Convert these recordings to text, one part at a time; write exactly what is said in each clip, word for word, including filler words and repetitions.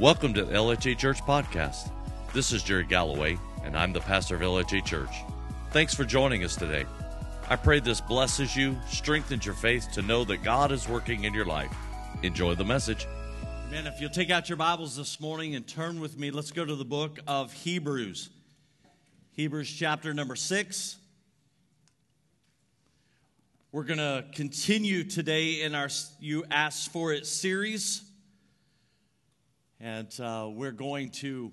Welcome to the L H A Church Podcast. This is Jerry Galloway, and I'm the pastor of L H A Church. Thanks for joining us today. I pray this blesses you, strengthens your faith to know that God is working in your life. Enjoy the message. Amen. If you'll take out your Bibles this morning and turn with me, let's go to the book of Hebrews. Hebrews chapter number six. We're going to continue today in our You Asked For It series. And uh, we're going to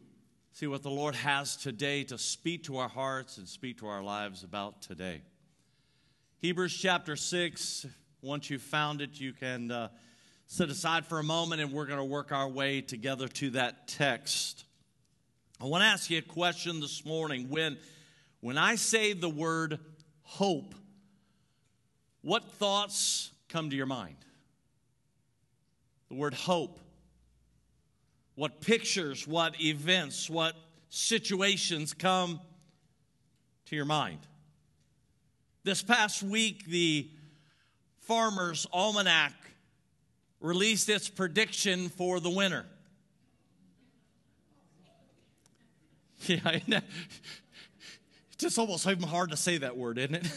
see what the Lord has today to speak to our hearts and speak to our lives about today. Hebrews chapter six, once you've found it, you can uh, sit aside for a moment and we're going to work our way together to that text. I want to ask you a question this morning. When, when I say the word hope, what thoughts come to your mind? The word hope. What pictures, what events, what situations come to your mind? This past week, the Farmer's Almanac released its prediction for the winter. Yeah, it's just almost even hard to say that word, isn't it?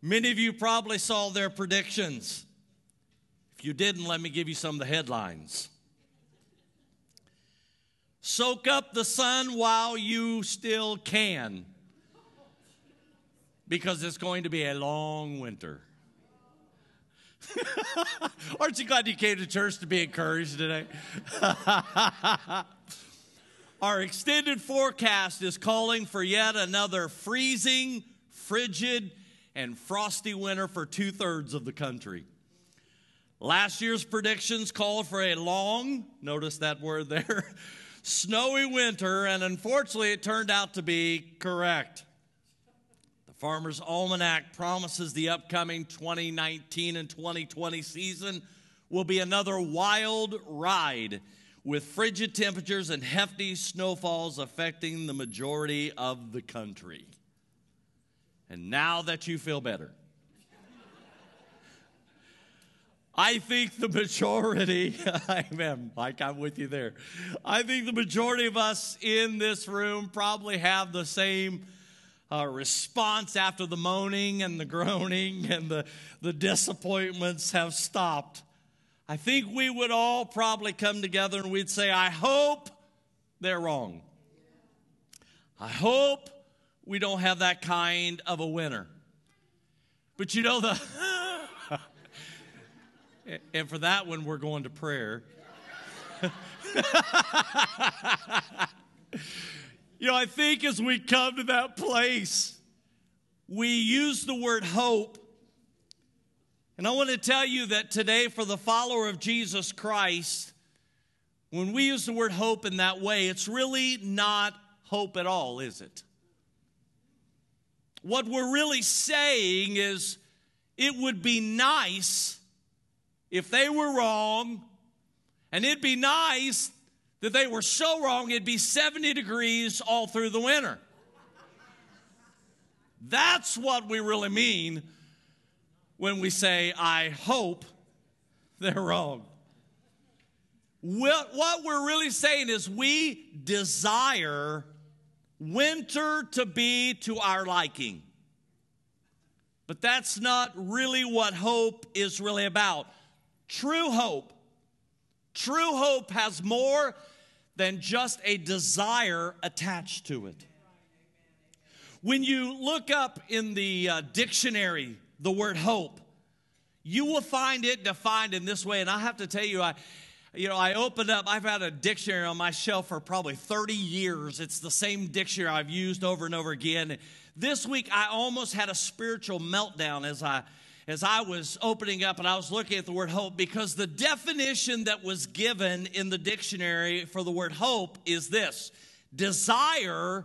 Many of you probably saw their predictions. If you didn't, let me give you some of the headlines. Soak up the sun while you still can, because it's going to be a long winter. Aren't you glad you came to church to be encouraged today? Our extended forecast is calling for yet another freezing, frigid, and frosty winter for two-thirds of the country. Last year's predictions called for a long, notice that word there, snowy winter, and unfortunately it turned out to be correct. The Farmer's Almanac promises the upcoming twenty nineteen and twenty twenty season will be another wild ride, with frigid temperatures and hefty snowfalls affecting the majority of the country. And now that you feel better, I think the majority, amen, Mike, I'm with you there. I think the majority of us in this room probably have the same uh, response after the moaning and the groaning and the, the disappointments have stopped. I think we would all probably come together and we'd say, I hope they're wrong. I hope we don't have that kind of a winter. But you know the... And for that one, we're going to prayer. You know, I think as we come to that place, we use the word hope. And I want to tell you that today, for the follower of Jesus Christ, when we use the word hope in that way, it's really not hope at all, is it? What we're really saying is, it would be nice if they were wrong, and it'd be nice that they were so wrong, it'd be seventy degrees all through the winter. That's what we really mean when we say, I hope they're wrong. What we're really saying is we desire winter to be to our liking. But that's not really what hope is really about. True hope, true hope has more than just a desire attached to it. When you look up in the uh, dictionary the word hope, you will find it defined in this way. And I have to tell you, I, you know, I opened up, I've had a dictionary on my shelf for probably thirty years. It's the same dictionary I've used over and over again. This week, I almost had a spiritual meltdown as I As I was opening up and I was looking at the word hope, because the definition that was given in the dictionary for the word hope is this: desire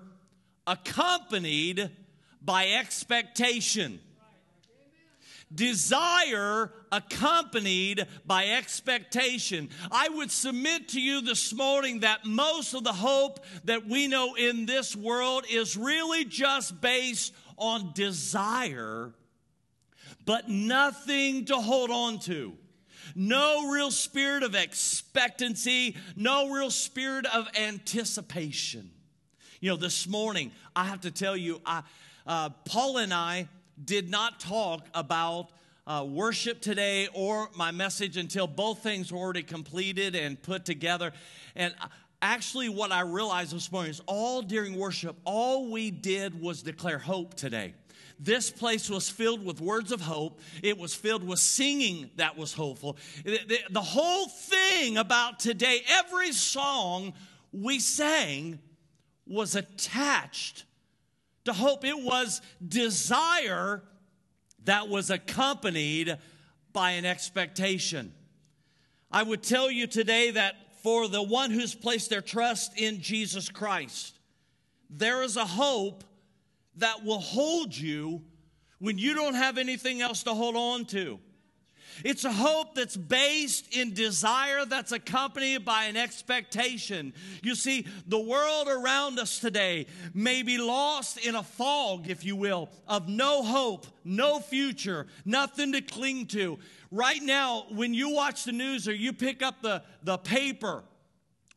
accompanied by expectation. Desire accompanied by expectation. I would submit to you this morning that most of the hope that we know in this world is really just based on desire, but nothing to hold on to. No real spirit of expectancy. No real spirit of anticipation. You know, this morning, I have to tell you, I, uh, Paula and I did not talk about uh, worship today or my message until both things were already completed and put together. And actually, what I realized this morning is all during worship, all we did was declare hope today. This place was filled with words of hope. It was filled with singing that was hopeful. The, the, the whole thing about today, every song we sang was attached to hope. It was desire that was accompanied by an expectation. I would tell you today that for the one who's placed their trust in Jesus Christ, there is a hope that will hold you when you don't have anything else to hold on to. It's a hope that's based in desire that's accompanied by an expectation. You see, the world around us today may be lost in a fog, if you will, of no hope, no future, nothing to cling to. Right now, when you watch the news or you pick up the, the paper,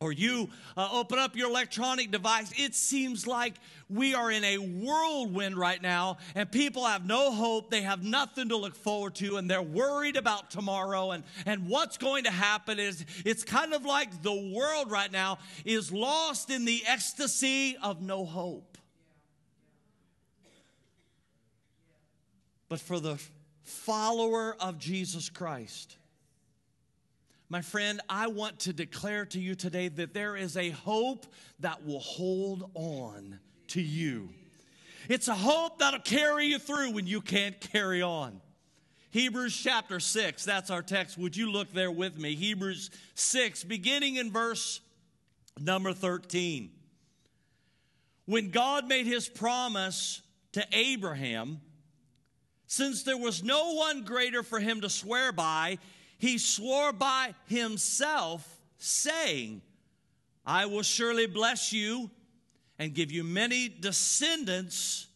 or you uh, open up your electronic device, it seems like we are in a whirlwind right now, and people have no hope, they have nothing to look forward to, and they're worried about tomorrow, and, and what's going to happen is, it's kind of like the world right now is lost in the ecstasy of no hope. But for the follower of Jesus Christ, my friend, I want to declare to you today that there is a hope that will hold on to you. It's a hope that'll carry you through when you can't carry on. Hebrews chapter six, that's our text. Would you look there with me? Hebrews six, beginning in verse number thirteen. When God made his promise to Abraham, since there was no one greater for him to swear by, he swore by himself, saying, I will surely bless you and give you many descendants.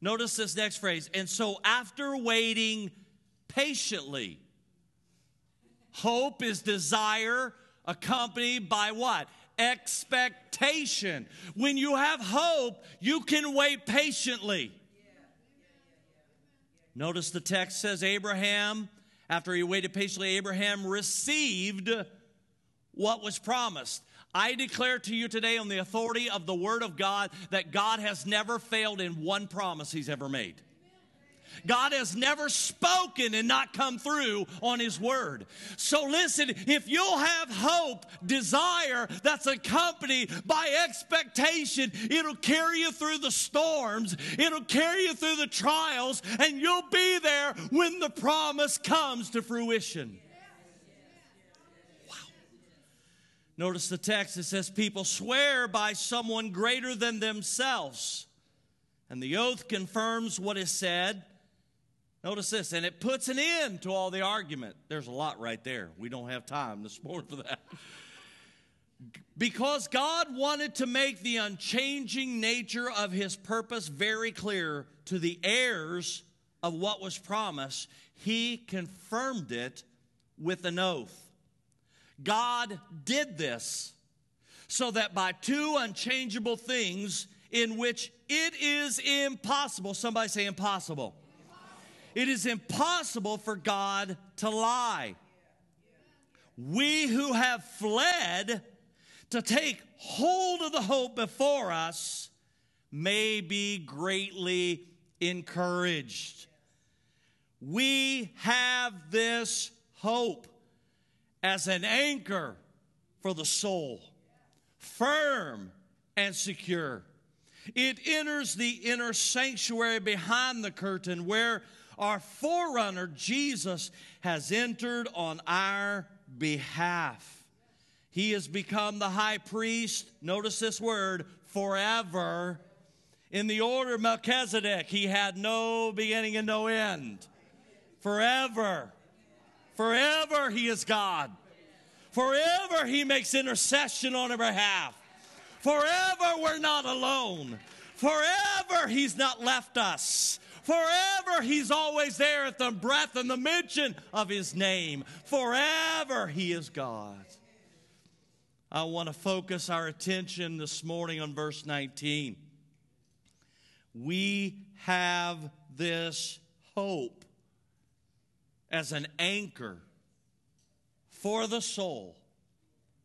Notice this next phrase. And so after waiting patiently, hope is desire accompanied by what? Expectation. When you have hope, you can wait patiently. Notice the text says Abraham, after he waited patiently, Abraham received what was promised. I declare to you today on the authority of the Word of God that God has never failed in one promise he's ever made. God has never spoken and not come through on his word. So listen, if you'll have hope, desire that's accompanied by expectation, it'll carry you through the storms, it'll carry you through the trials, and you'll be there when the promise comes to fruition. Wow. Notice the text, it says, people swear by someone greater than themselves. And the oath confirms what is said. Notice this, and it puts an end to all the argument. There's a lot right there. We don't have time this morning for that. Because God wanted to make the unchanging nature of his purpose very clear to the heirs of what was promised, he confirmed it with an oath. God did this so that by two unchangeable things in which it is impossible, somebody say impossible. It is impossible for God to lie. We who have fled to take hold of the hope before us may be greatly encouraged. We have this hope as an anchor for the soul, firm and secure. It enters the inner sanctuary behind the curtain where our forerunner, Jesus, has entered on our behalf. He has become the high priest, notice this word, forever. In the order of Melchizedek, he had no beginning and no end. Forever. Forever he is God. Forever he makes intercession on our behalf. Forever we're not alone. Forever he's not left us. Forever he's always there at the breath and the mention of his name. Forever he is God. I want to focus our attention this morning on verse nineteen. We have this hope as an anchor for the soul,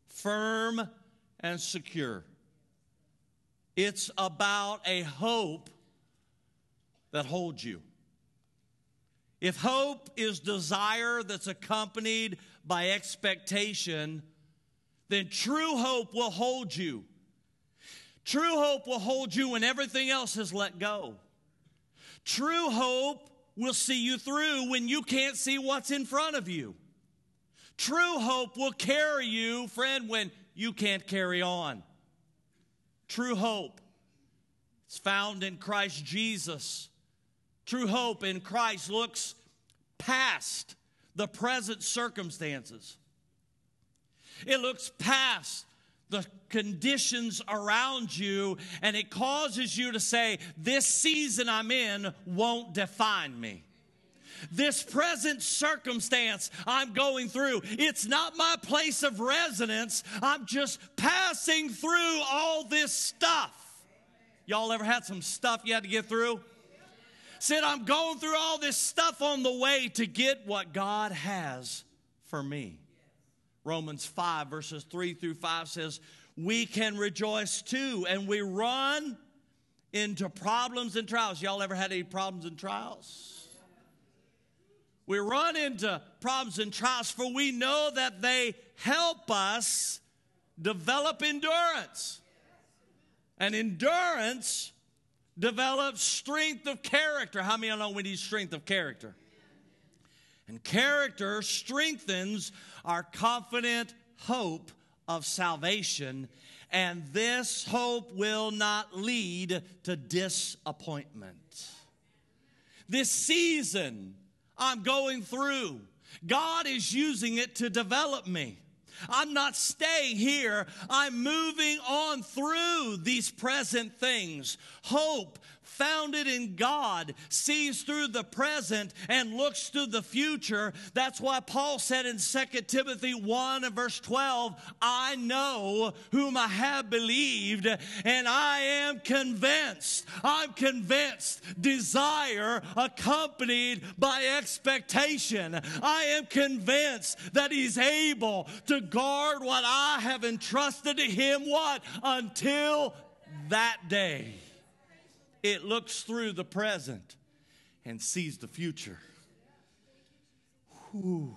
firm and secure. It's about a hope that holds you. If hope is desire that's accompanied by expectation, then true hope will hold you. True hope will hold you when everything else has let go. True hope will see you through when you can't see what's in front of you. True hope will carry you, friend, when you can't carry on. True hope is found in Christ Jesus. True hope in Christ looks past the present circumstances. It looks past the conditions around you, and it causes you to say, this season I'm in won't define me. This present circumstance I'm going through, it's not my place of residence. I'm just passing through all this stuff. Y'all ever had some stuff you had to get through? Said, I'm going through all this stuff on the way to get what God has for me. Romans five, verses three through five says, we can rejoice too, and we run into problems and trials. Y'all ever had any problems and trials? We run into problems and trials, for we know that they help us develop endurance. And endurance develops strength of character. How many of you know we need strength of character? And character strengthens our confident hope of salvation, and this hope will not lead to disappointment. This season I'm going through, God is using it to develop me. I'm not staying here. I'm moving on through these present things. Hope founded in God sees through the present and looks to the future. That's why Paul said in Second Timothy one and verse twelve, I know whom I have believed, and I am convinced. I'm convinced desire accompanied by expectation. I am convinced that he's able to guard what I have entrusted to him, what? Until that day. It looks through the present and sees the future. Whew.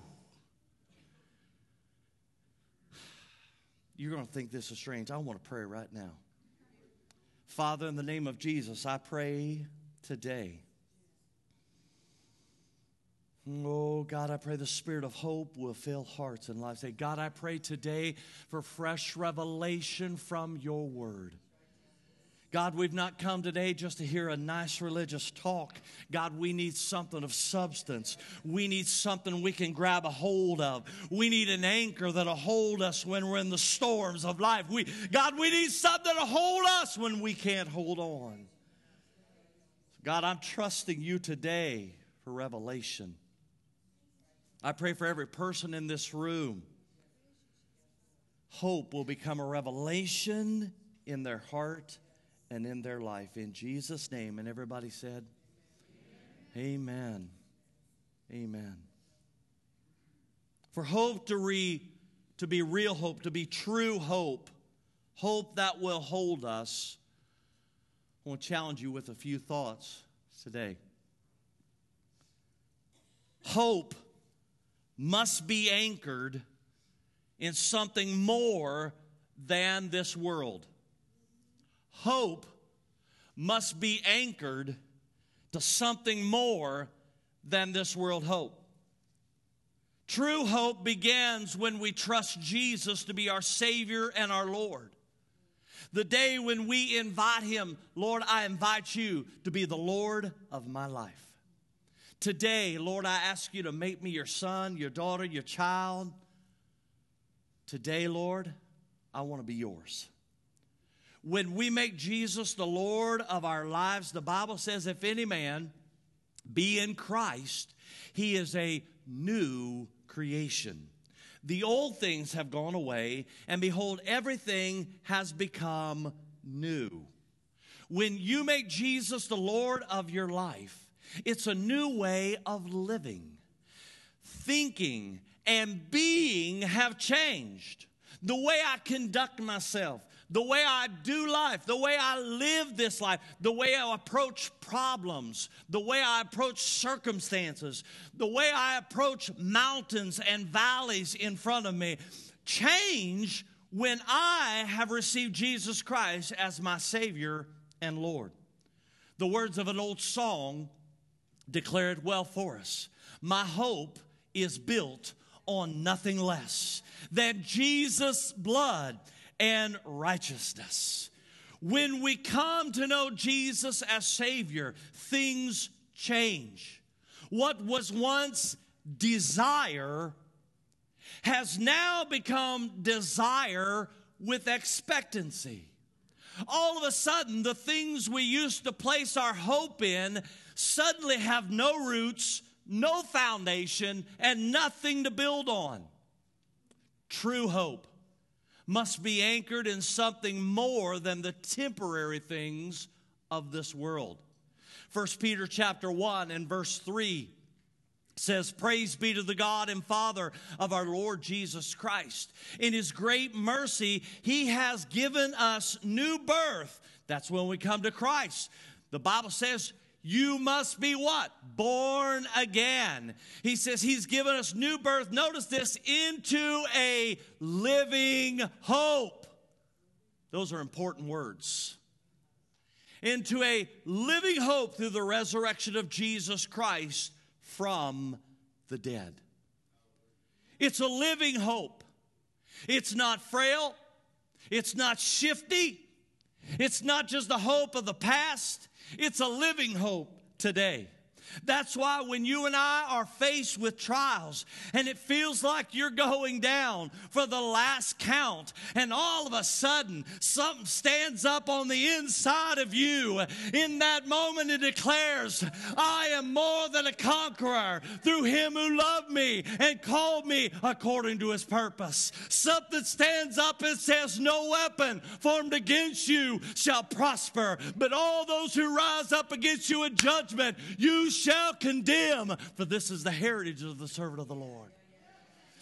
You're going to think this is strange. I want to pray right now. Father, in the name of Jesus, I pray today. Oh, God, I pray the spirit of hope will fill hearts and lives. Say, God, I pray today for fresh revelation from your word. God, we've not come today just to hear a nice religious talk. God, we need something of substance. We need something we can grab a hold of. We need an anchor that'll hold us when we're in the storms of life. We, God, we need something to hold us when we can't hold on. God, I'm trusting you today for revelation. I pray for every person in this room. Hope will become a revelation in their heart and in their life. In Jesus' name. And everybody said, Amen. Amen. Amen. For hope to, re, to be real hope, to be true hope, hope that will hold us, I want to challenge you with a few thoughts today. Hope must be anchored in something more than this world. Hope must be anchored to something more than this world hope. True hope begins when we trust Jesus to be our Savior and our Lord. The day when we invite him, Lord, I invite you to be the Lord of my life. Today, Lord, I ask you to make me your son, your daughter, your child. Today, Lord, I want to be yours. When we make Jesus the Lord of our lives, the Bible says, if any man be in Christ, he is a new creation. The old things have gone away, and behold, everything has become new. When you make Jesus the Lord of your life, it's a new way of living. Thinking and being have changed. The way I conduct myself, the way I do life, the way I live this life, the way I approach problems, the way I approach circumstances, the way I approach mountains and valleys in front of me change when I have received Jesus Christ as my Savior and Lord. The words of an old song declare it well for us. My hope is built on nothing less than Jesus' blood and righteousness. When we come to know Jesus as Savior, things change. What was once desire has now become desire with expectancy. All of a sudden, the things we used to place our hope in suddenly have no roots, no foundation, and nothing to build on. True hope must be anchored in something more than the temporary things of this world. First Peter chapter one and verse three says, "Praise be to the God and Father of our Lord Jesus Christ. In his great mercy, he has given us new birth." That's when we come to Christ. The Bible says, you must be what? Born again. He says he's given us new birth. Notice this, into a living hope. Those are important words. Into a living hope through the resurrection of Jesus Christ from the dead. It's a living hope. It's not frail. It's not shifty. It's not just the hope of the past. It's a living hope today. That's why when you and I are faced with trials and it feels like you're going down for the last count, and all of a sudden something stands up on the inside of you, in that moment it declares, I am more than a conqueror through him who loved me and called me according to his purpose. Something stands up and says, no weapon formed against you shall prosper, but all those who rise up against you in judgment, you shall shall condemn, for this is the heritage of the servant of the Lord.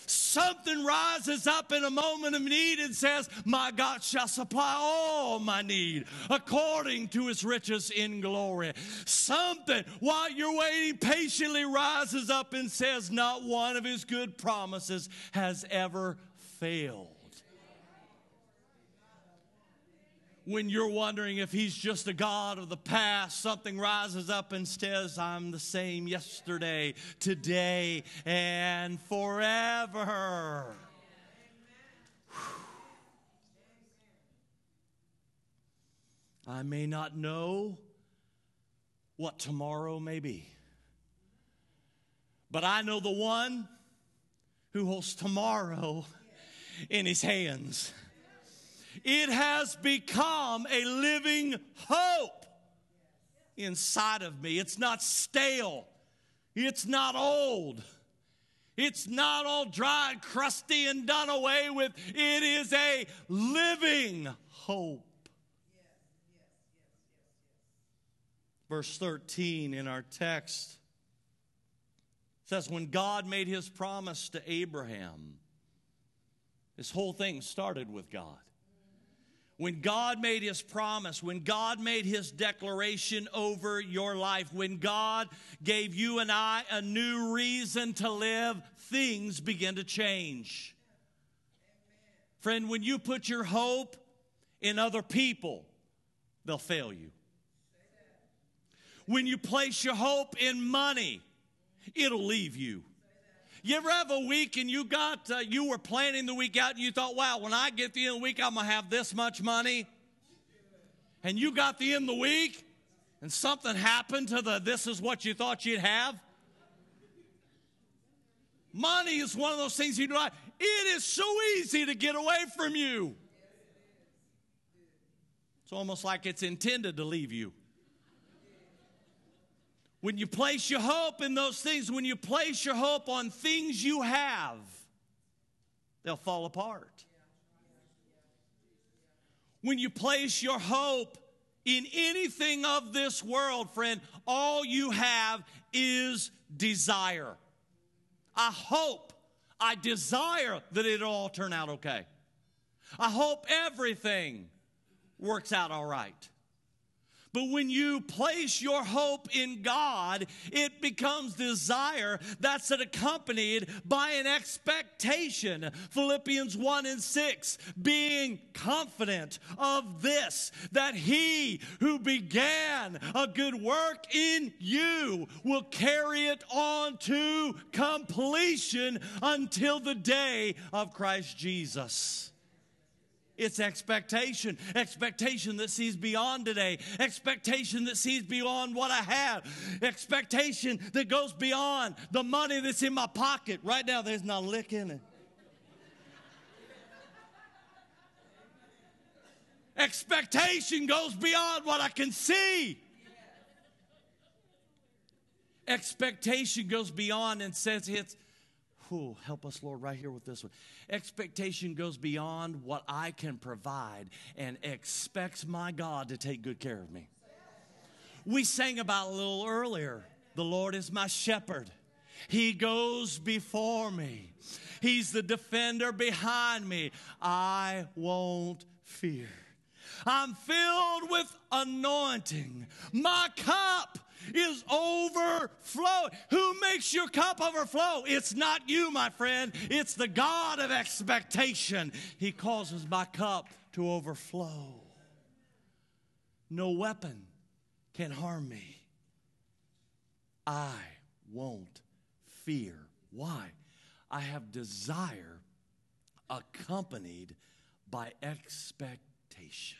Something rises up in a moment of need and says, my God shall supply all my need according to his riches in glory. Something, while you're waiting, patiently rises up and says, not one of his good promises has ever failed. When you're wondering if he's just a God of the past, something rises up and says, I'm the same yesterday, today, and forever. I may not know what tomorrow may be, but I know the one who holds tomorrow in his hands. It has become a living hope inside of me. It's not stale. It's not old. It's not all dried, crusty, and done away with. It is a living hope. Verse thirteen in our text says, when God made his promise to Abraham, this whole thing started with God. When God made his promise, when God made his declaration over your life, when God gave you and I a new reason to live, things begin to change. Friend, when you put your hope in other people, they'll fail you. When you place your hope in money, it'll leave you. You ever have a week and you got, uh, you were planning the week out and you thought, wow, when I get to the end of the week, I'm going to have this much money. And you got the end of the week and something happened to the, this is what you thought you'd have. Money is one of those things you do not, it is so easy to get away from you. It's almost like it's intended to leave you. When you place your hope in those things, when you place your hope on things you have, they'll fall apart. When you place your hope in anything of this world, friend, all you have is desire. I hope, I desire that it'll all turn out okay. I hope everything works out all right. But when you place your hope in God, it becomes desire that's accompanied by an expectation. Philippians one and six, being confident of this, that he who began a good work in you will carry it on to completion until the day of Christ Jesus. It's expectation, expectation that sees beyond today, expectation that sees beyond what I have, expectation that goes beyond the money that's in my pocket. Right now, there's not a lick in it. Expectation goes beyond what I can see. Expectation goes beyond and says it's, ooh, help us, Lord, right here with this one. Expectation goes beyond what I can provide and expects my God to take good care of me. We sang about a little earlier, the Lord is my shepherd. He goes before me. He's the defender behind me. I won't fear. I'm filled with anointing. My cup is overflowing. Who makes your cup overflow? It's not you, my friend. It's the God of expectation. He causes my cup to overflow. No weapon can harm me. I won't fear. Why? I have desire accompanied by expectation.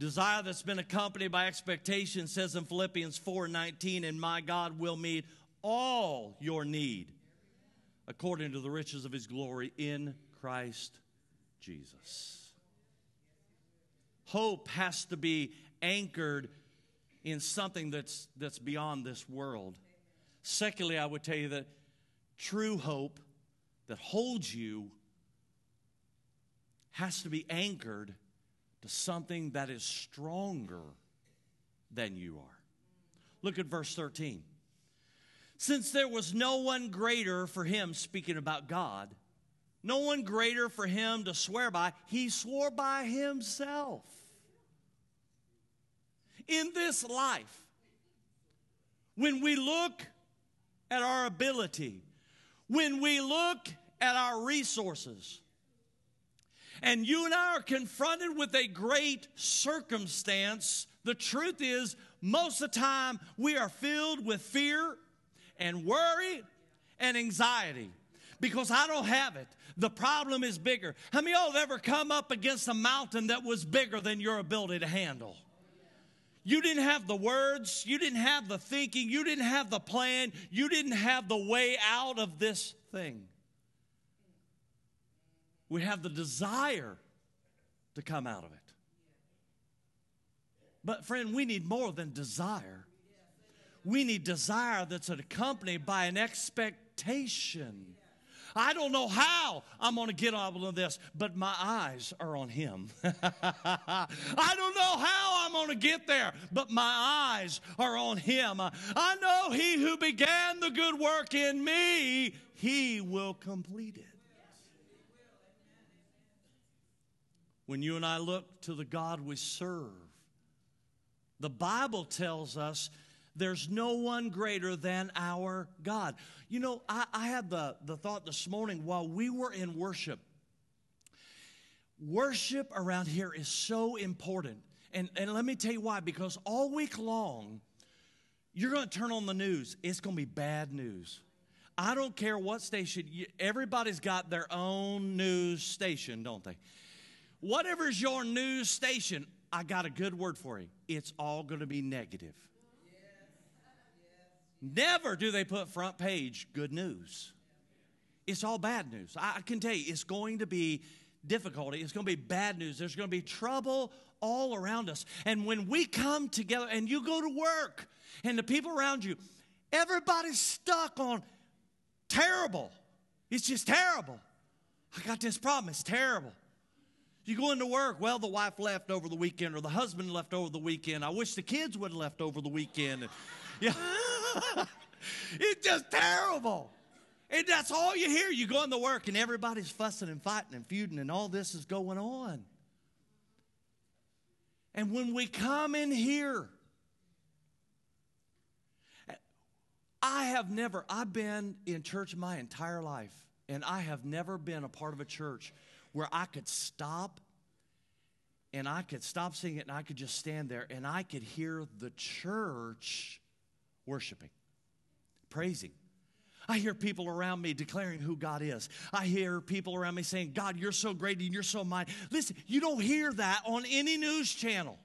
Desire that's been accompanied by expectation says in Philippians four nineteen, and my God will meet all your need according to the riches of his glory in Christ Jesus. Hope has to be anchored in something that's, that's beyond this world. Secondly, I would tell you that true hope that holds you has to be anchored to something that is stronger than you are. Look at verse thirteen. Since there was no one greater for him, speaking about God, no one greater for him to swear by, he swore by himself. In this life, when we look at our ability, when we look at our resources, and you and I are confronted with a great circumstance, the truth is, most of the time, we are filled with fear and worry and anxiety because I don't have it. The problem is bigger. How many of y'all have ever come up against a mountain that was bigger than your ability to handle? You didn't have the words. You didn't have the thinking. You didn't have the plan. You didn't have the way out of this thing. We have the desire to come out of it. But friend, we need more than desire. We need desire that's accompanied by an expectation. I don't know how I'm going to get out of this, but my eyes are on him. I don't know how I'm going to get there, but my eyes are on him. I know he who began the good work in me, he will complete it. When you and I look to the God we serve, the Bible tells us there's no one greater than our God. You know, I, I had the, the thought this morning while we were in worship. Worship around here is so important. And, and let me tell you why. Because all week long, you're going to turn on the news. It's going to be bad news. I don't care what station. Everybody's got their own news station, don't they? Whatever's your news station, I got a good word for you. It's all going to be negative. Never do they put front page good news. It's all bad news. I can tell you, it's going to be difficulty. It's going to be bad news. There's going to be trouble all around us. And when we come together and you go to work and the people around you, everybody's stuck on terrible. It's just terrible. I got this problem. It's terrible. You go into work, well, the wife left over the weekend or the husband left over the weekend. I wish the kids would have left over the weekend. And, yeah, it's just terrible. And that's all you hear. You go into work and everybody's fussing and fighting and feuding and all this is going on. And when we come in here, I have never, I've been in church my entire life, and I have never been a part of a church where I could stop and I could stop singing and I could just stand there and I could hear the church worshiping, praising. I hear people around me declaring who God is. I hear people around me saying, God, you're so great and you're so mighty. Listen, you don't hear that on any news channel.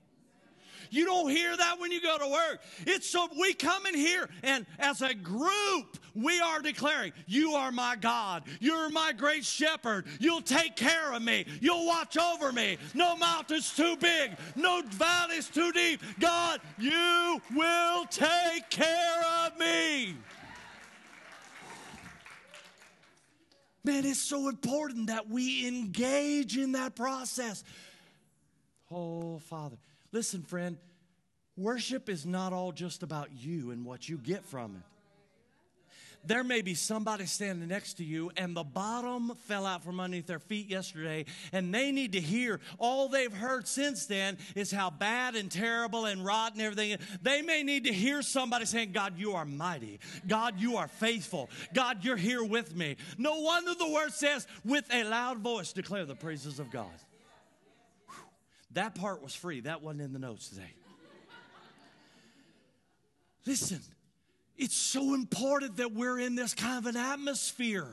You don't hear that when you go to work. It's so we come in here and as a group, we are declaring, you are my God. You're my great shepherd. You'll take care of me. You'll watch over me. No mountain's too big. No valley's too deep. God, you will take care of me. Man, it's so important that we engage in that process. Oh, Father. Listen, friend, worship is not all just about you and what you get from it. There may be somebody standing next to you and the bottom fell out from underneath their feet yesterday and they need to hear all they've heard since then is how bad and terrible and rotten everything is. They may need to hear somebody saying, God, you are mighty. God, you are faithful. God, you're here with me. No wonder the word says, with a loud voice, declare the praises of God. Whew. That part was free. That wasn't in the notes today. Listen. It's so important that we're in this kind of an atmosphere.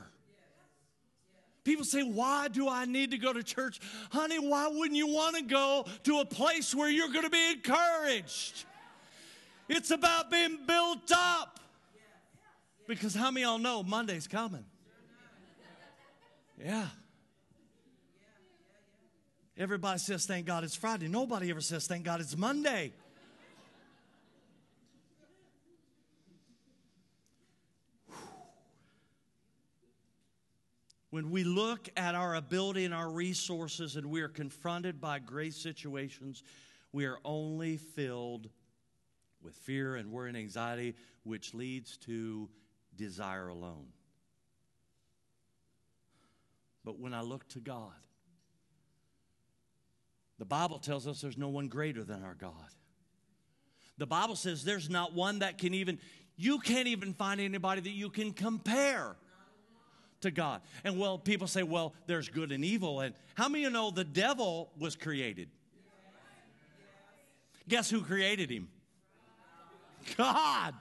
People say, why do I need to go to church? Honey, why wouldn't you want to go to a place where you're going to be encouraged? It's about being built up. Because how many of y'all know Monday's coming? Yeah. Everybody says, thank God it's Friday. Nobody ever says, thank God it's Monday. When we look at our ability and our resources and we are confronted by great situations, we are only filled with fear and worry and anxiety, which leads to desire alone. But when I look to God, the Bible tells us there's no one greater than our God. The Bible says there's not one that can even, you can't even find anybody that you can compare to God. And well, people say, well, there's good and evil. And how many of you know the devil was created? Guess who created him? God.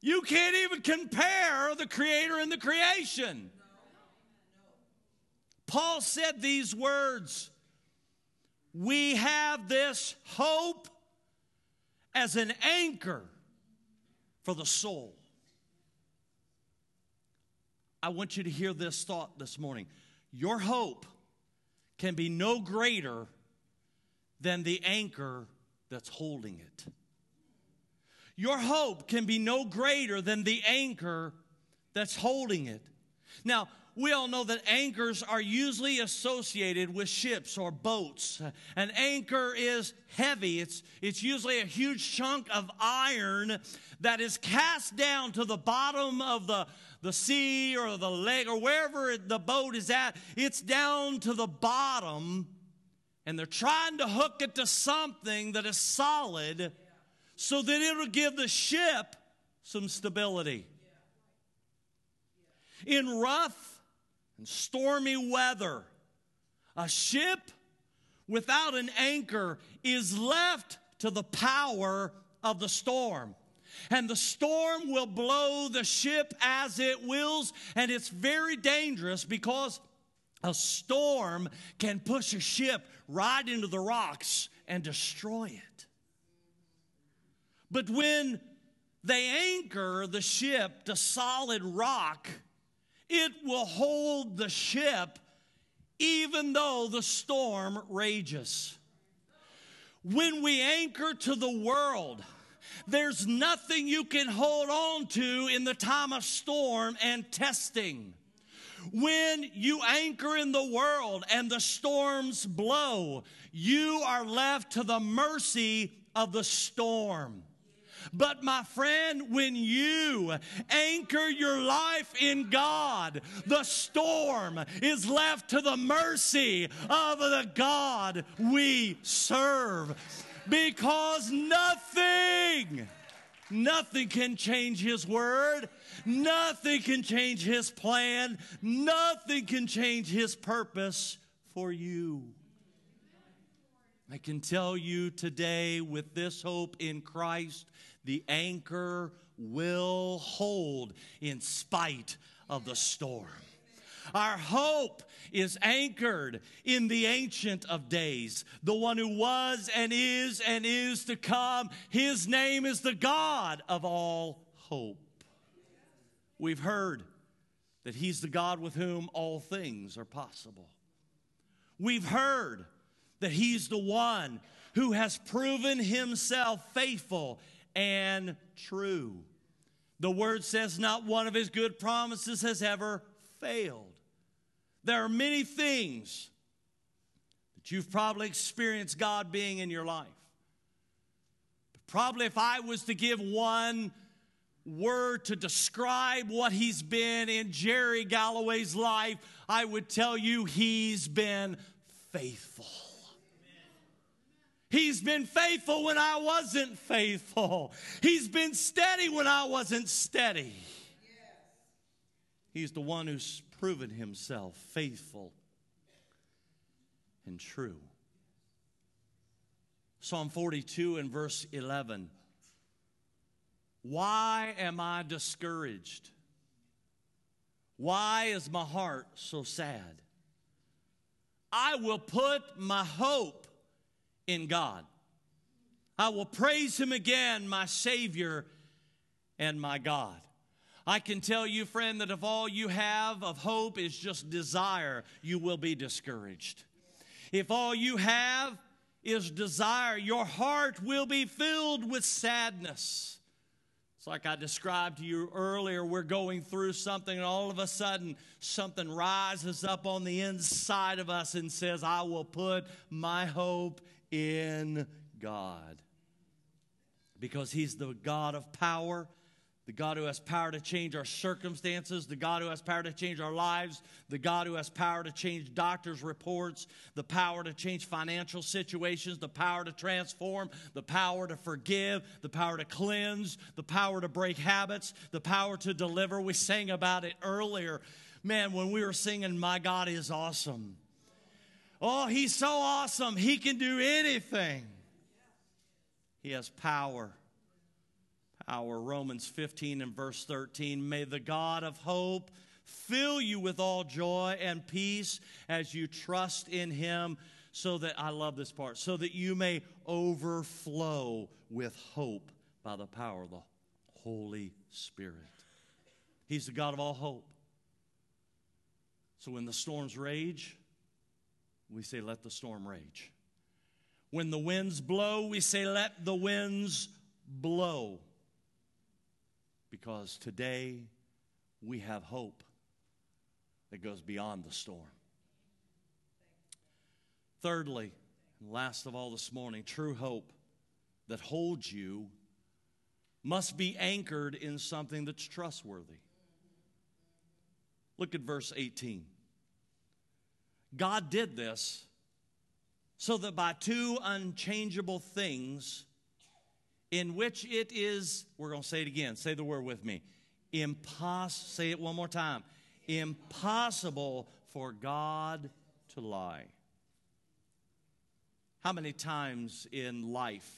You can't even compare the creator and the creation. Paul said these words, we have this hope as an anchor for the soul. I want you to hear this thought this morning. Your hope can be no greater than the anchor that's holding it. Your hope can be no greater than the anchor that's holding it. Now, we all know that anchors are usually associated with ships or boats. An anchor is heavy. It's, it's usually a huge chunk of iron that is cast down to the bottom of the, the sea or the lake or wherever the boat is at. It's down to the bottom, and they're trying to hook it to something that is solid so that it'll give the ship some stability. In rough and stormy weather, a ship without an anchor is left to the power of the storm. And the storm will blow the ship as it wills, and it's very dangerous because a storm can push a ship right into the rocks and destroy it. But when they anchor the ship to solid rock, it will hold the ship even though the storm rages. When we anchor to the world, there's nothing you can hold on to in the time of storm and testing. When you anchor in the world and the storms blow, you are left to the mercy of the storm. But my friend, when you anchor your life in God, the storm is left to the mercy of the God we serve. Because nothing, nothing can change His word. Nothing can change His plan. Nothing can change His purpose for you. I can tell you today, with this hope in Christ, the anchor will hold in spite of the storm. Our hope is anchored in the Ancient of Days, the one who was and is and is to come. His name is the God of all hope. We've heard that He's the God with whom all things are possible. We've heard that He's the one who has proven Himself faithful and true. The Word says not one of His good promises has ever failed. There are many things that you've probably experienced God being in your life. But probably if I was to give one word to describe what He's been in Jerry Galloway's life, I would tell you He's been faithful. He's been faithful when I wasn't faithful. He's been steady when I wasn't steady. He's the one who's proven Himself faithful and true. Psalm forty-two and verse eleven. Why am I discouraged? Why is my heart so sad? I will put my hope in God. I will praise Him again, my Savior and my God. I can tell you, friend, that if all you have of hope is just desire, you will be discouraged. If all you have is desire, your heart will be filled with sadness. It's like I described to you earlier. We're going through something, and all of a sudden, something rises up on the inside of us and says, I will put my hope in God. Because He's the God of power, the God who has power to change our circumstances, the God who has power to change our lives, the God who has power to change doctors' reports, the power to change financial situations, the power to transform, the power to forgive, the power to cleanse, the power to break habits, the power to deliver. We sang about it earlier. Man, when we were singing, My God is Awesome. Oh, He's so awesome. He can do anything. He has power. Our Romans fifteen and verse thirteen, may the God of hope fill you with all joy and peace as you trust in Him, so that, I love this part, so that you may overflow with hope by the power of the Holy Spirit. He's the God of all hope. So when the storms rage, we say, let the storm rage. When the winds blow, we say, let the winds blow. Because today we have hope that goes beyond the storm. Thirdly, and last of all this morning, true hope that holds you must be anchored in something that's trustworthy. Look at verse eighteen. God did this so that by two unchangeable things, in which it is, we're going to say it again. Say the word with me. Impos- say it one more time. Impossible for God to lie. How many times in life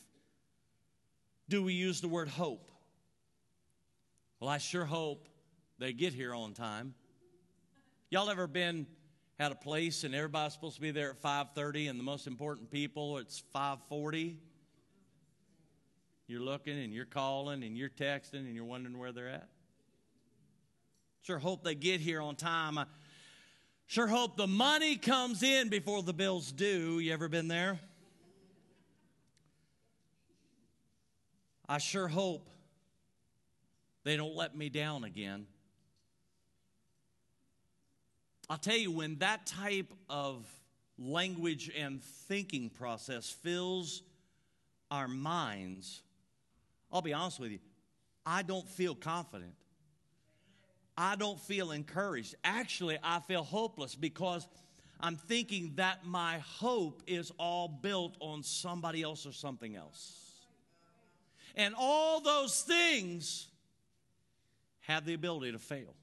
do we use the word hope? Well, I sure hope they get here on time. Y'all ever been at a place and everybody's supposed to be there at five thirty and the most important people, it's five forty? You're looking and you're calling and you're texting and you're wondering where they're at. Sure hope they get here on time. I Sure hope the money comes in before the bill's due. You ever been there? I sure hope they don't let me down again. I'll tell you, when that type of language and thinking process fills our minds, I'll be honest with you, I don't feel confident. I don't feel encouraged. Actually, I feel hopeless because I'm thinking that my hope is all built on somebody else or something else. And all those things have the ability to fail.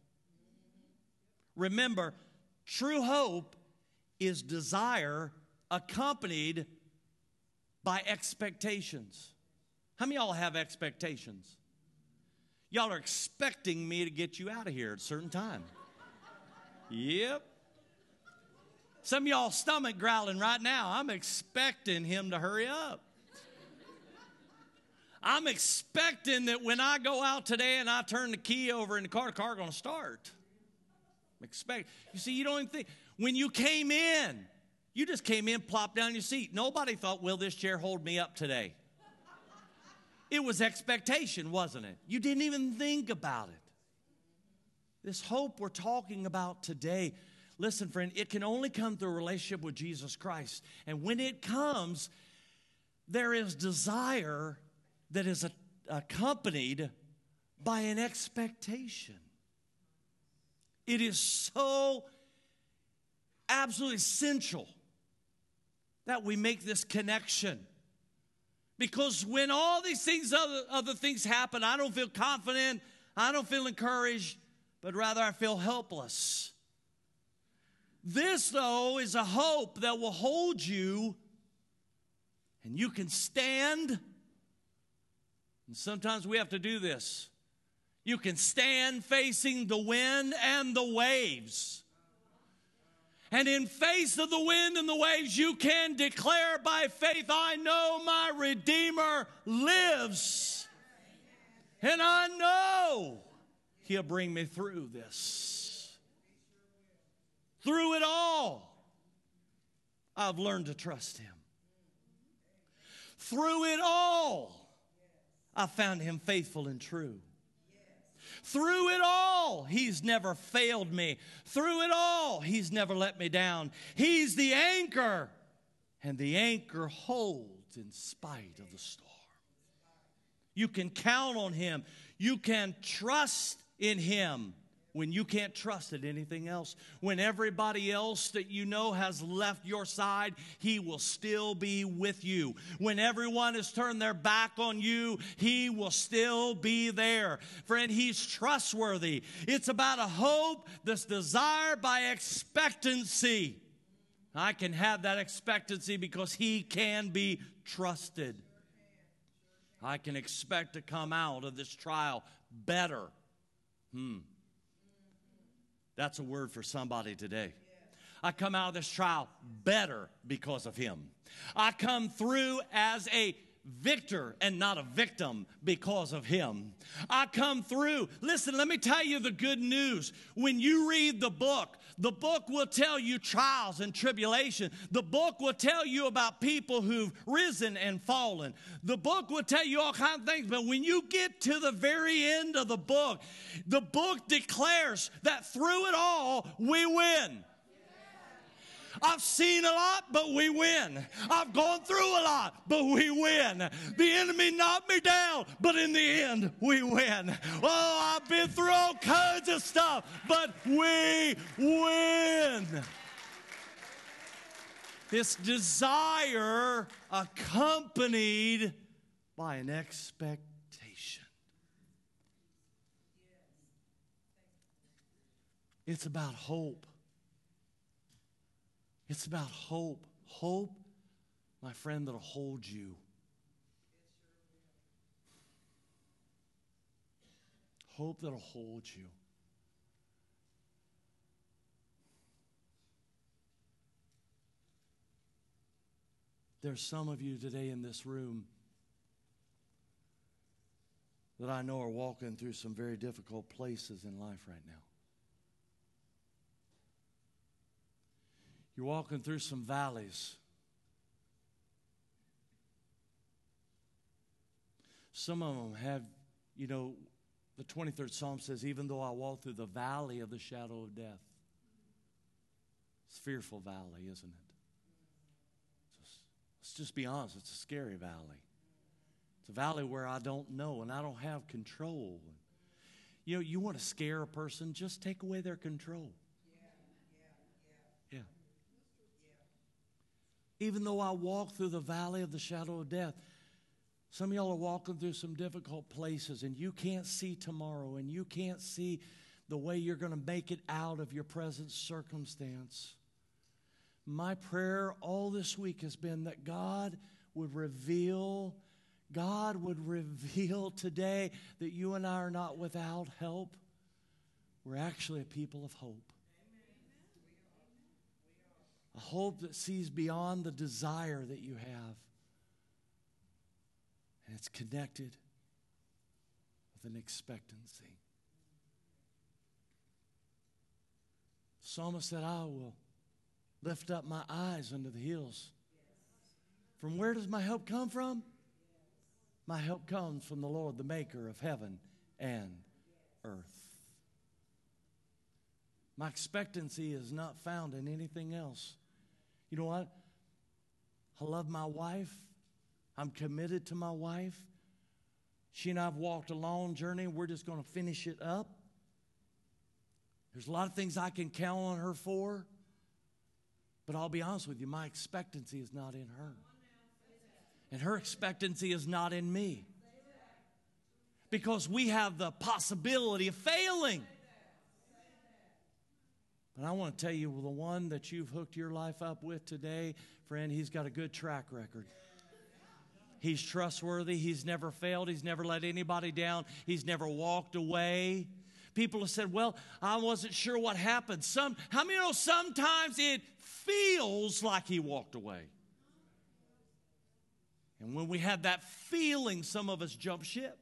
Remember, true hope is desire accompanied by expectations. How many of y'all have expectations? Y'all are expecting me to get you out of here at a certain time. Yep. Some of y'all stomach growling right now. I'm expecting him to hurry up. I'm expecting that when I go out today and I turn the key over in the car, the car going to start. I'm expect. You see, you don't even think. When you came in, you just came in, plopped down your seat. Nobody thought, will this chair hold me up today? It was expectation, wasn't it? You didn't even think about it. This hope we're talking about today, listen, friend, it can only come through a relationship with Jesus Christ. And when it comes, there is desire that is a, accompanied by an expectation. It is so absolutely essential that we make this connection. Because when all these things, other, other things happen, I don't feel confident, I don't feel encouraged, but rather I feel helpless. This, though, is a hope that will hold you, and you can stand. And sometimes we have to do this. You can stand facing the wind and the waves. And in face of the wind and the waves, you can declare by faith, I know my Redeemer lives. And I know he'll bring me through this. Through it all, I've learned to trust him. Through it all, I found him faithful and true. Through it all, he's never failed me. Through it all, he's never let me down. He's the anchor, and the anchor holds in spite of the storm. You can count on him. You can trust in him when you can't trust in anything else. When everybody else that you know has left your side, he will still be with you. When everyone has turned their back on you, he will still be there. Friend, he's trustworthy. It's about a hope that's desired by expectancy. I can have that expectancy because he can be trusted. I can expect to come out of this trial better. Hmm. That's a word for somebody today. I come out of this trial better because of him. I come through as a victor and not a victim because of him. I come through. Listen, let me tell you the good news. When you read the book, the book will tell you trials and tribulation. The book will tell you about people who've risen and fallen. The book will tell you all kinds of things. But when you get to the very end of the book, the book declares that through it all, we win. I've seen a lot, but we win. I've gone through a lot, but we win. The enemy knocked me down, but in the end, we win. Oh, I've been through all kinds of stuff, but we win. This desire accompanied by an expectation. It's about hope. It's about hope. Hope, my friend, that'll hold you. Hope that'll hold you. There's some of you today in this room that I know are walking through some very difficult places in life right now. You're walking through some valleys. Some of them have, you know, the twenty-third Psalm says, even though I walk through the valley of the shadow of death. It's a fearful valley, isn't it? Let's just be honest. It's a scary valley. It's a valley where I don't know and I don't have control. You know, you want to scare a person, just take away their control. Yeah. Even though I walk through the valley of the shadow of death, some of y'all are walking through some difficult places and you can't see tomorrow and you can't see the way you're going to make it out of your present circumstance. My prayer all this week has been that God would reveal, God would reveal today that you and I are not without help. We're actually a people of hope. A hope that sees beyond the desire that you have. And it's connected with an expectancy. The psalmist said, I will lift up my eyes unto the hills. From where does my help come from? My help comes from the Lord, the maker of heaven and earth. My expectancy is not found in anything else. You know what? I love my wife. I'm committed to my wife. She and I have walked a long journey. We're just going to finish it up. There's a lot of things I can count on her for. But I'll be honest with you, my expectancy is not in her. And her expectancy is not in me. Because we have the possibility of failing. But I want to tell you, well, the one that you've hooked your life up with today, friend, he's got a good track record. He's trustworthy. He's never failed. He's never let anybody down. He's never walked away. People have said, well, I wasn't sure what happened. Some, how many know sometimes it feels like he walked away? And when we have that feeling, some of us jump ship.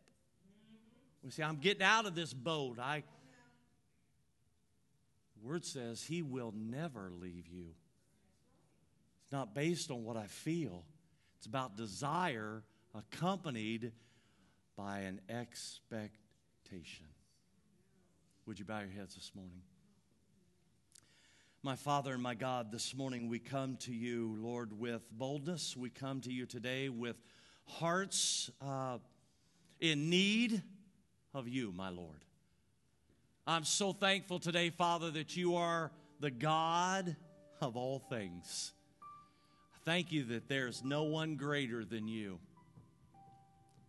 We say, I'm getting out of this boat. I, the Word says he will never leave you. It's not based on what I feel. It's about desire accompanied by an expectation. Would you bow your heads this morning? My Father and my God, this morning we come to you, Lord, with boldness. We come to you today with hearts uh, in need of you, my Lord. I'm so thankful today, Father, that you are the God of all things. I thank you that there's no one greater than you.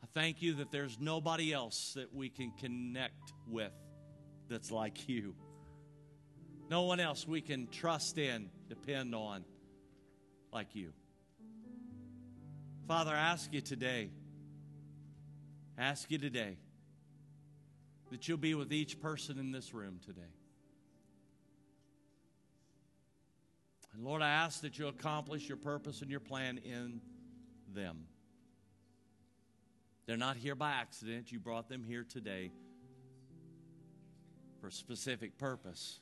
I thank you that there's nobody else that we can connect with that's like you. No one else we can trust in, depend on like you. Father, I ask you today, ask you today that you'll be with each person in this room today. And Lord, I ask that you accomplish your purpose and your plan in them. They're not here by accident. You brought them here today for a specific purpose.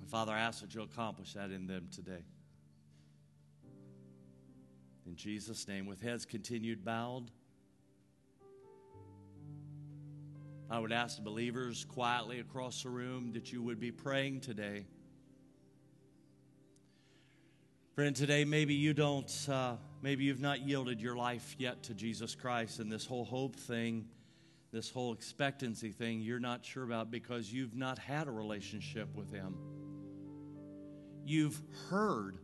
And Father, I ask that you'll accomplish that in them today. In Jesus' name, with heads continued bowed, I would ask the believers quietly across the room that you would be praying today. Friend, today maybe you don't, uh, maybe you've not yielded your life yet to Jesus Christ, and this whole hope thing, this whole expectancy thing you're not sure about because you've not had a relationship with him. You've heard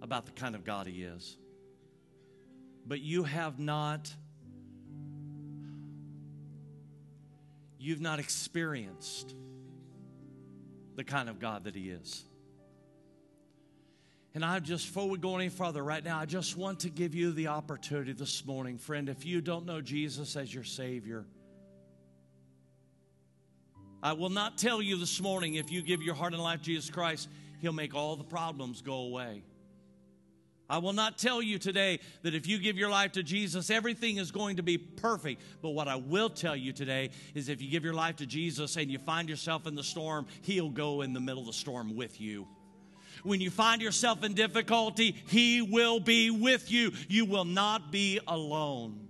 about the kind of God he is, but you have not, you've not experienced the kind of God that he is. And I just, before we go any further right now, I just want to give you the opportunity this morning, friend, if you don't know Jesus as your Savior, I will not tell you this morning if you give your heart and life to Jesus Christ, he'll make all the problems go away. I will not tell you today that if you give your life to Jesus, everything is going to be perfect. But what I will tell you today is if you give your life to Jesus and you find yourself in the storm, he'll go in the middle of the storm with you. When you find yourself in difficulty, he will be with you. You will not be alone.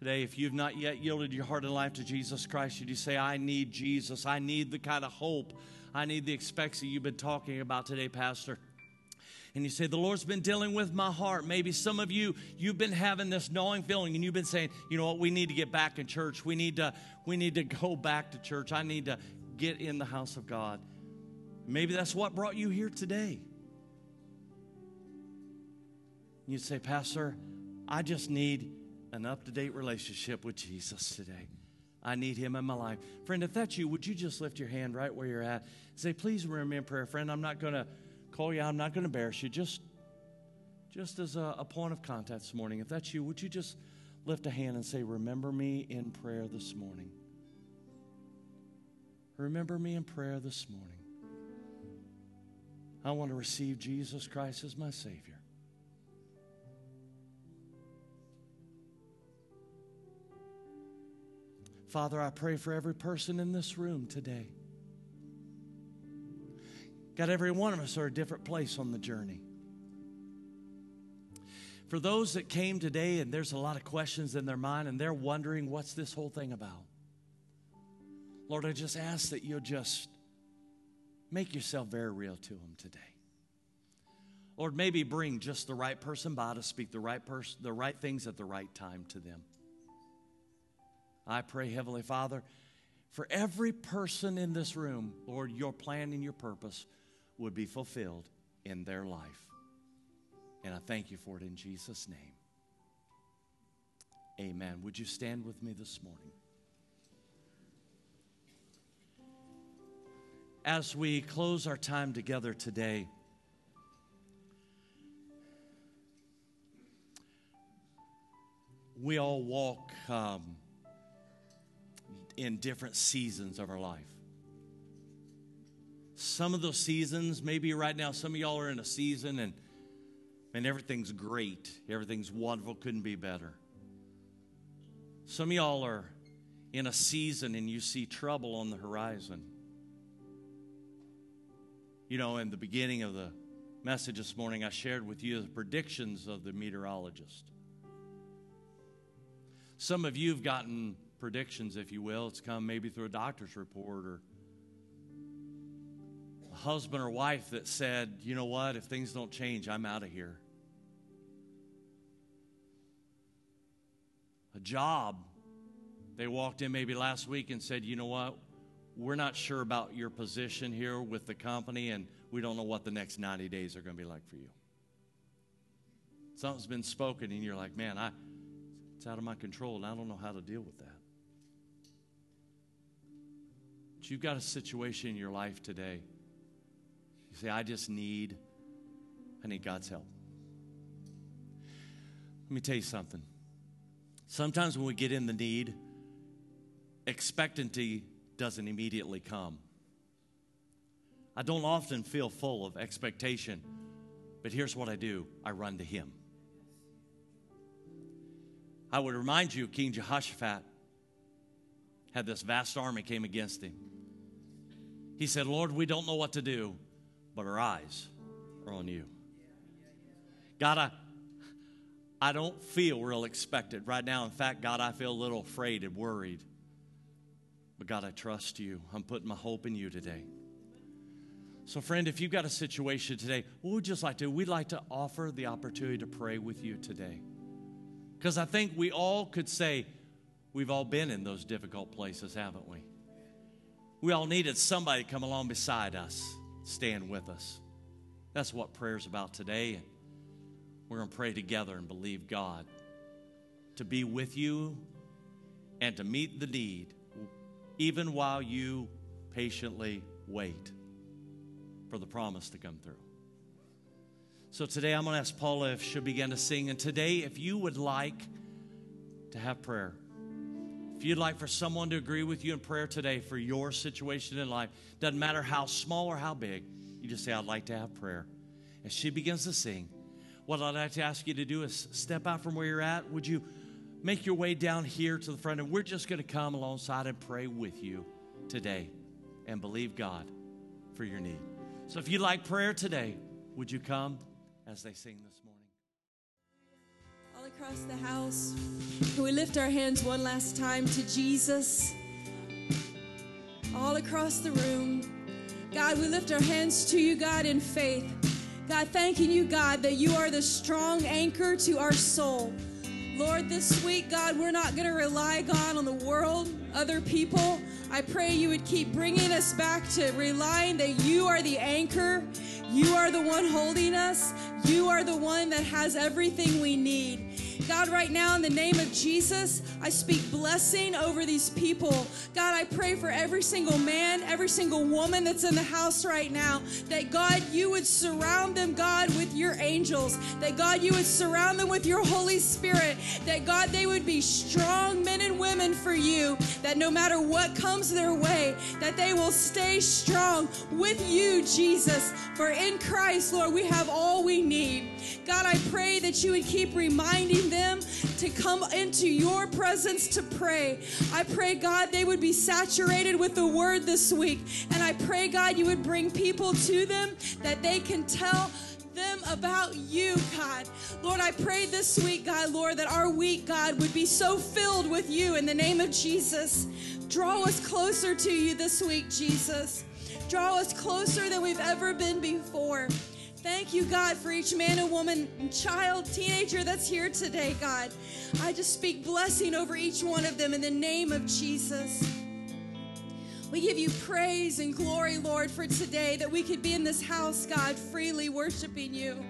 Today, if you've not yet yielded your heart and life to Jesus Christ, should you say, I need Jesus. I need the kind of hope. I need the expectancy you've been talking about today, Pastor. And you say, the Lord's been dealing with my heart. Maybe some of you, you've been having this gnawing feeling and you've been saying, you know what, we need to get back in church. We need to, we need to go back to church. I need to get in the house of God. Maybe that's what brought you here today. You say, Pastor, I just need an up-to-date relationship with Jesus today. I need him in my life. Friend, if that's you, would you just lift your hand right where you're at? Say, please remember me in prayer. Friend, I'm not going to call you out. I'm not going to embarrass you. Just, just as a, a point of contact this morning, if that's you, would you just lift a hand and say, remember me in prayer this morning. Remember me in prayer this morning. I want to receive Jesus Christ as my Savior. Father, I pray for every person in this room today. God, every one of us are a different place on the journey. For those that came today and there's a lot of questions in their mind and they're wondering, what's this whole thing about? Lord, I just ask that you'll just make yourself very real to them today. Lord, maybe bring just the right person by to speak the right person, the right things at the right time to them. I pray, Heavenly Father, for every person in this room, Lord, your plan and your purpose would be fulfilled in their life. And I thank you for it in Jesus' name. Amen. Would you stand with me this morning? As we close our time together today, we all walk um, in different seasons of our life. Some of those seasons, maybe right now, some of y'all are in a season and, and everything's great. Everything's wonderful, couldn't be better. Some of y'all are in a season and you see trouble on the horizon. You know, in the beginning of the message this morning, I shared with you the predictions of the meteorologist. Some of you have gotten predictions, if you will. It's come maybe through a doctor's report or a husband or wife that said, you know what, if things don't change, I'm out of here. A job, they walked in maybe last week and said, you know what, we're not sure about your position here with the company and we don't know what the next ninety days are going to be like for you. Something's been spoken and you're like, man, I, it's out of my control and I don't know how to deal with that. But you've got a situation in your life today. You say, I just need, I need God's help. Let me tell you something. Sometimes when we get in the need, expectancy doesn't immediately come. I don't often feel full of expectation, but here's what I do. I run to him. I would remind you, King Jehoshaphat had this vast army came against him. He said, Lord, we don't know what to do, but our eyes are on you. God, I, I don't feel real expected right now. In fact, God, I feel a little afraid and worried. But God, I trust you. I'm putting my hope in you today. So friend, if you've got a situation today, what would you just like to do? We'd like to offer the opportunity to pray with you today. Because I think we all could say we've all been in those difficult places, haven't we? We all needed somebody to come along beside us, stand with us. That's what prayer's about today. We're going to pray together and believe God to be with you and to meet the need, even while you patiently wait for the promise to come through. So today I'm going to ask Paula if she'll begin to sing. And today, if you would like to have prayer, if you'd like for someone to agree with you in prayer today for your situation in life, doesn't matter how small or how big, you just say, I'd like to have prayer. As she begins to sing, what I'd like to ask you to do is step out from where you're at. Would you make your way down here to the front? And we're just going to come alongside and pray with you today and believe God for your need. So if you'd like prayer today, would you come as they sing this morning? All across the house, can we lift our hands one last time to Jesus? All across the room, God, we lift our hands to you, God, in faith. God, thanking you, God, that you are the strong anchor to our soul. Lord, this week, God, we're not going to rely, God, on the world, other people. I pray you would keep bringing us back to relying that you are the anchor. You are the one holding us. You are the one that has everything we need. God, right now, in the name of Jesus, I speak blessing over these people. God, I pray for every single man, every single woman that's in the house right now, that, God, you would surround them, God, with your angels, that, God, you would surround them with your Holy Spirit, that, God, they would be strong men and women for you, that no matter what comes their way, that they will stay strong with you, Jesus, for in Christ, Lord, we have all we need. God, I pray that you would keep reminding them to come into your presence to pray. I pray, God, they would be saturated with the word this week. And I pray, God, you would bring people to them that they can tell them about you, God. Lord, I pray this week, God, Lord, that our week, God, would be so filled with you in the name of Jesus. Draw us closer to you this week, Jesus. Draw us closer than we've ever been before. Thank you, God, for each man and woman, child, teenager that's here today, God. I just speak blessing over each one of them in the name of Jesus. We give you praise and glory, Lord, for today, that we could be in this house, God, freely worshiping you.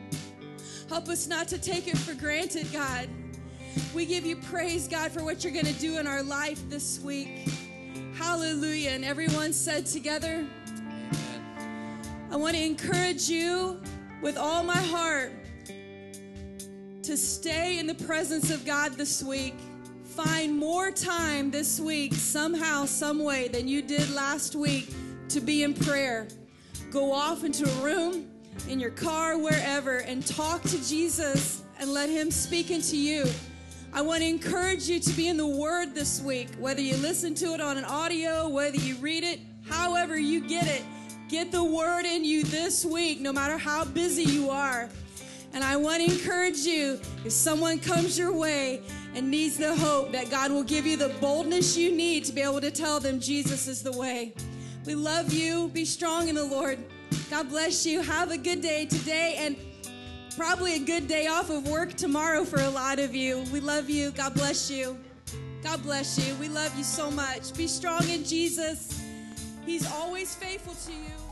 Help us not to take it for granted, God. We give you praise, God, for what you're going to do in our life this week. Hallelujah. And everyone said together, amen. I want to encourage you with all my heart to stay in the presence of God this week. Find more time this week, somehow, some way, than you did last week to be in prayer. Go off into a room, in your car, wherever, and talk to Jesus and let him speak into you. I want to encourage you to be in the Word this week, whether you listen to it on an audio, whether you read it, however you get it. Get the word in you this week, no matter how busy you are. And I want to encourage you, if someone comes your way and needs the hope, that God will give you the boldness you need to be able to tell them Jesus is the way. We love you. Be strong in the Lord. God bless you. Have a good day today and probably a good day off of work tomorrow for a lot of you. We love you. God bless you. God bless you. We love you so much. Be strong in Jesus. He's always faithful to you.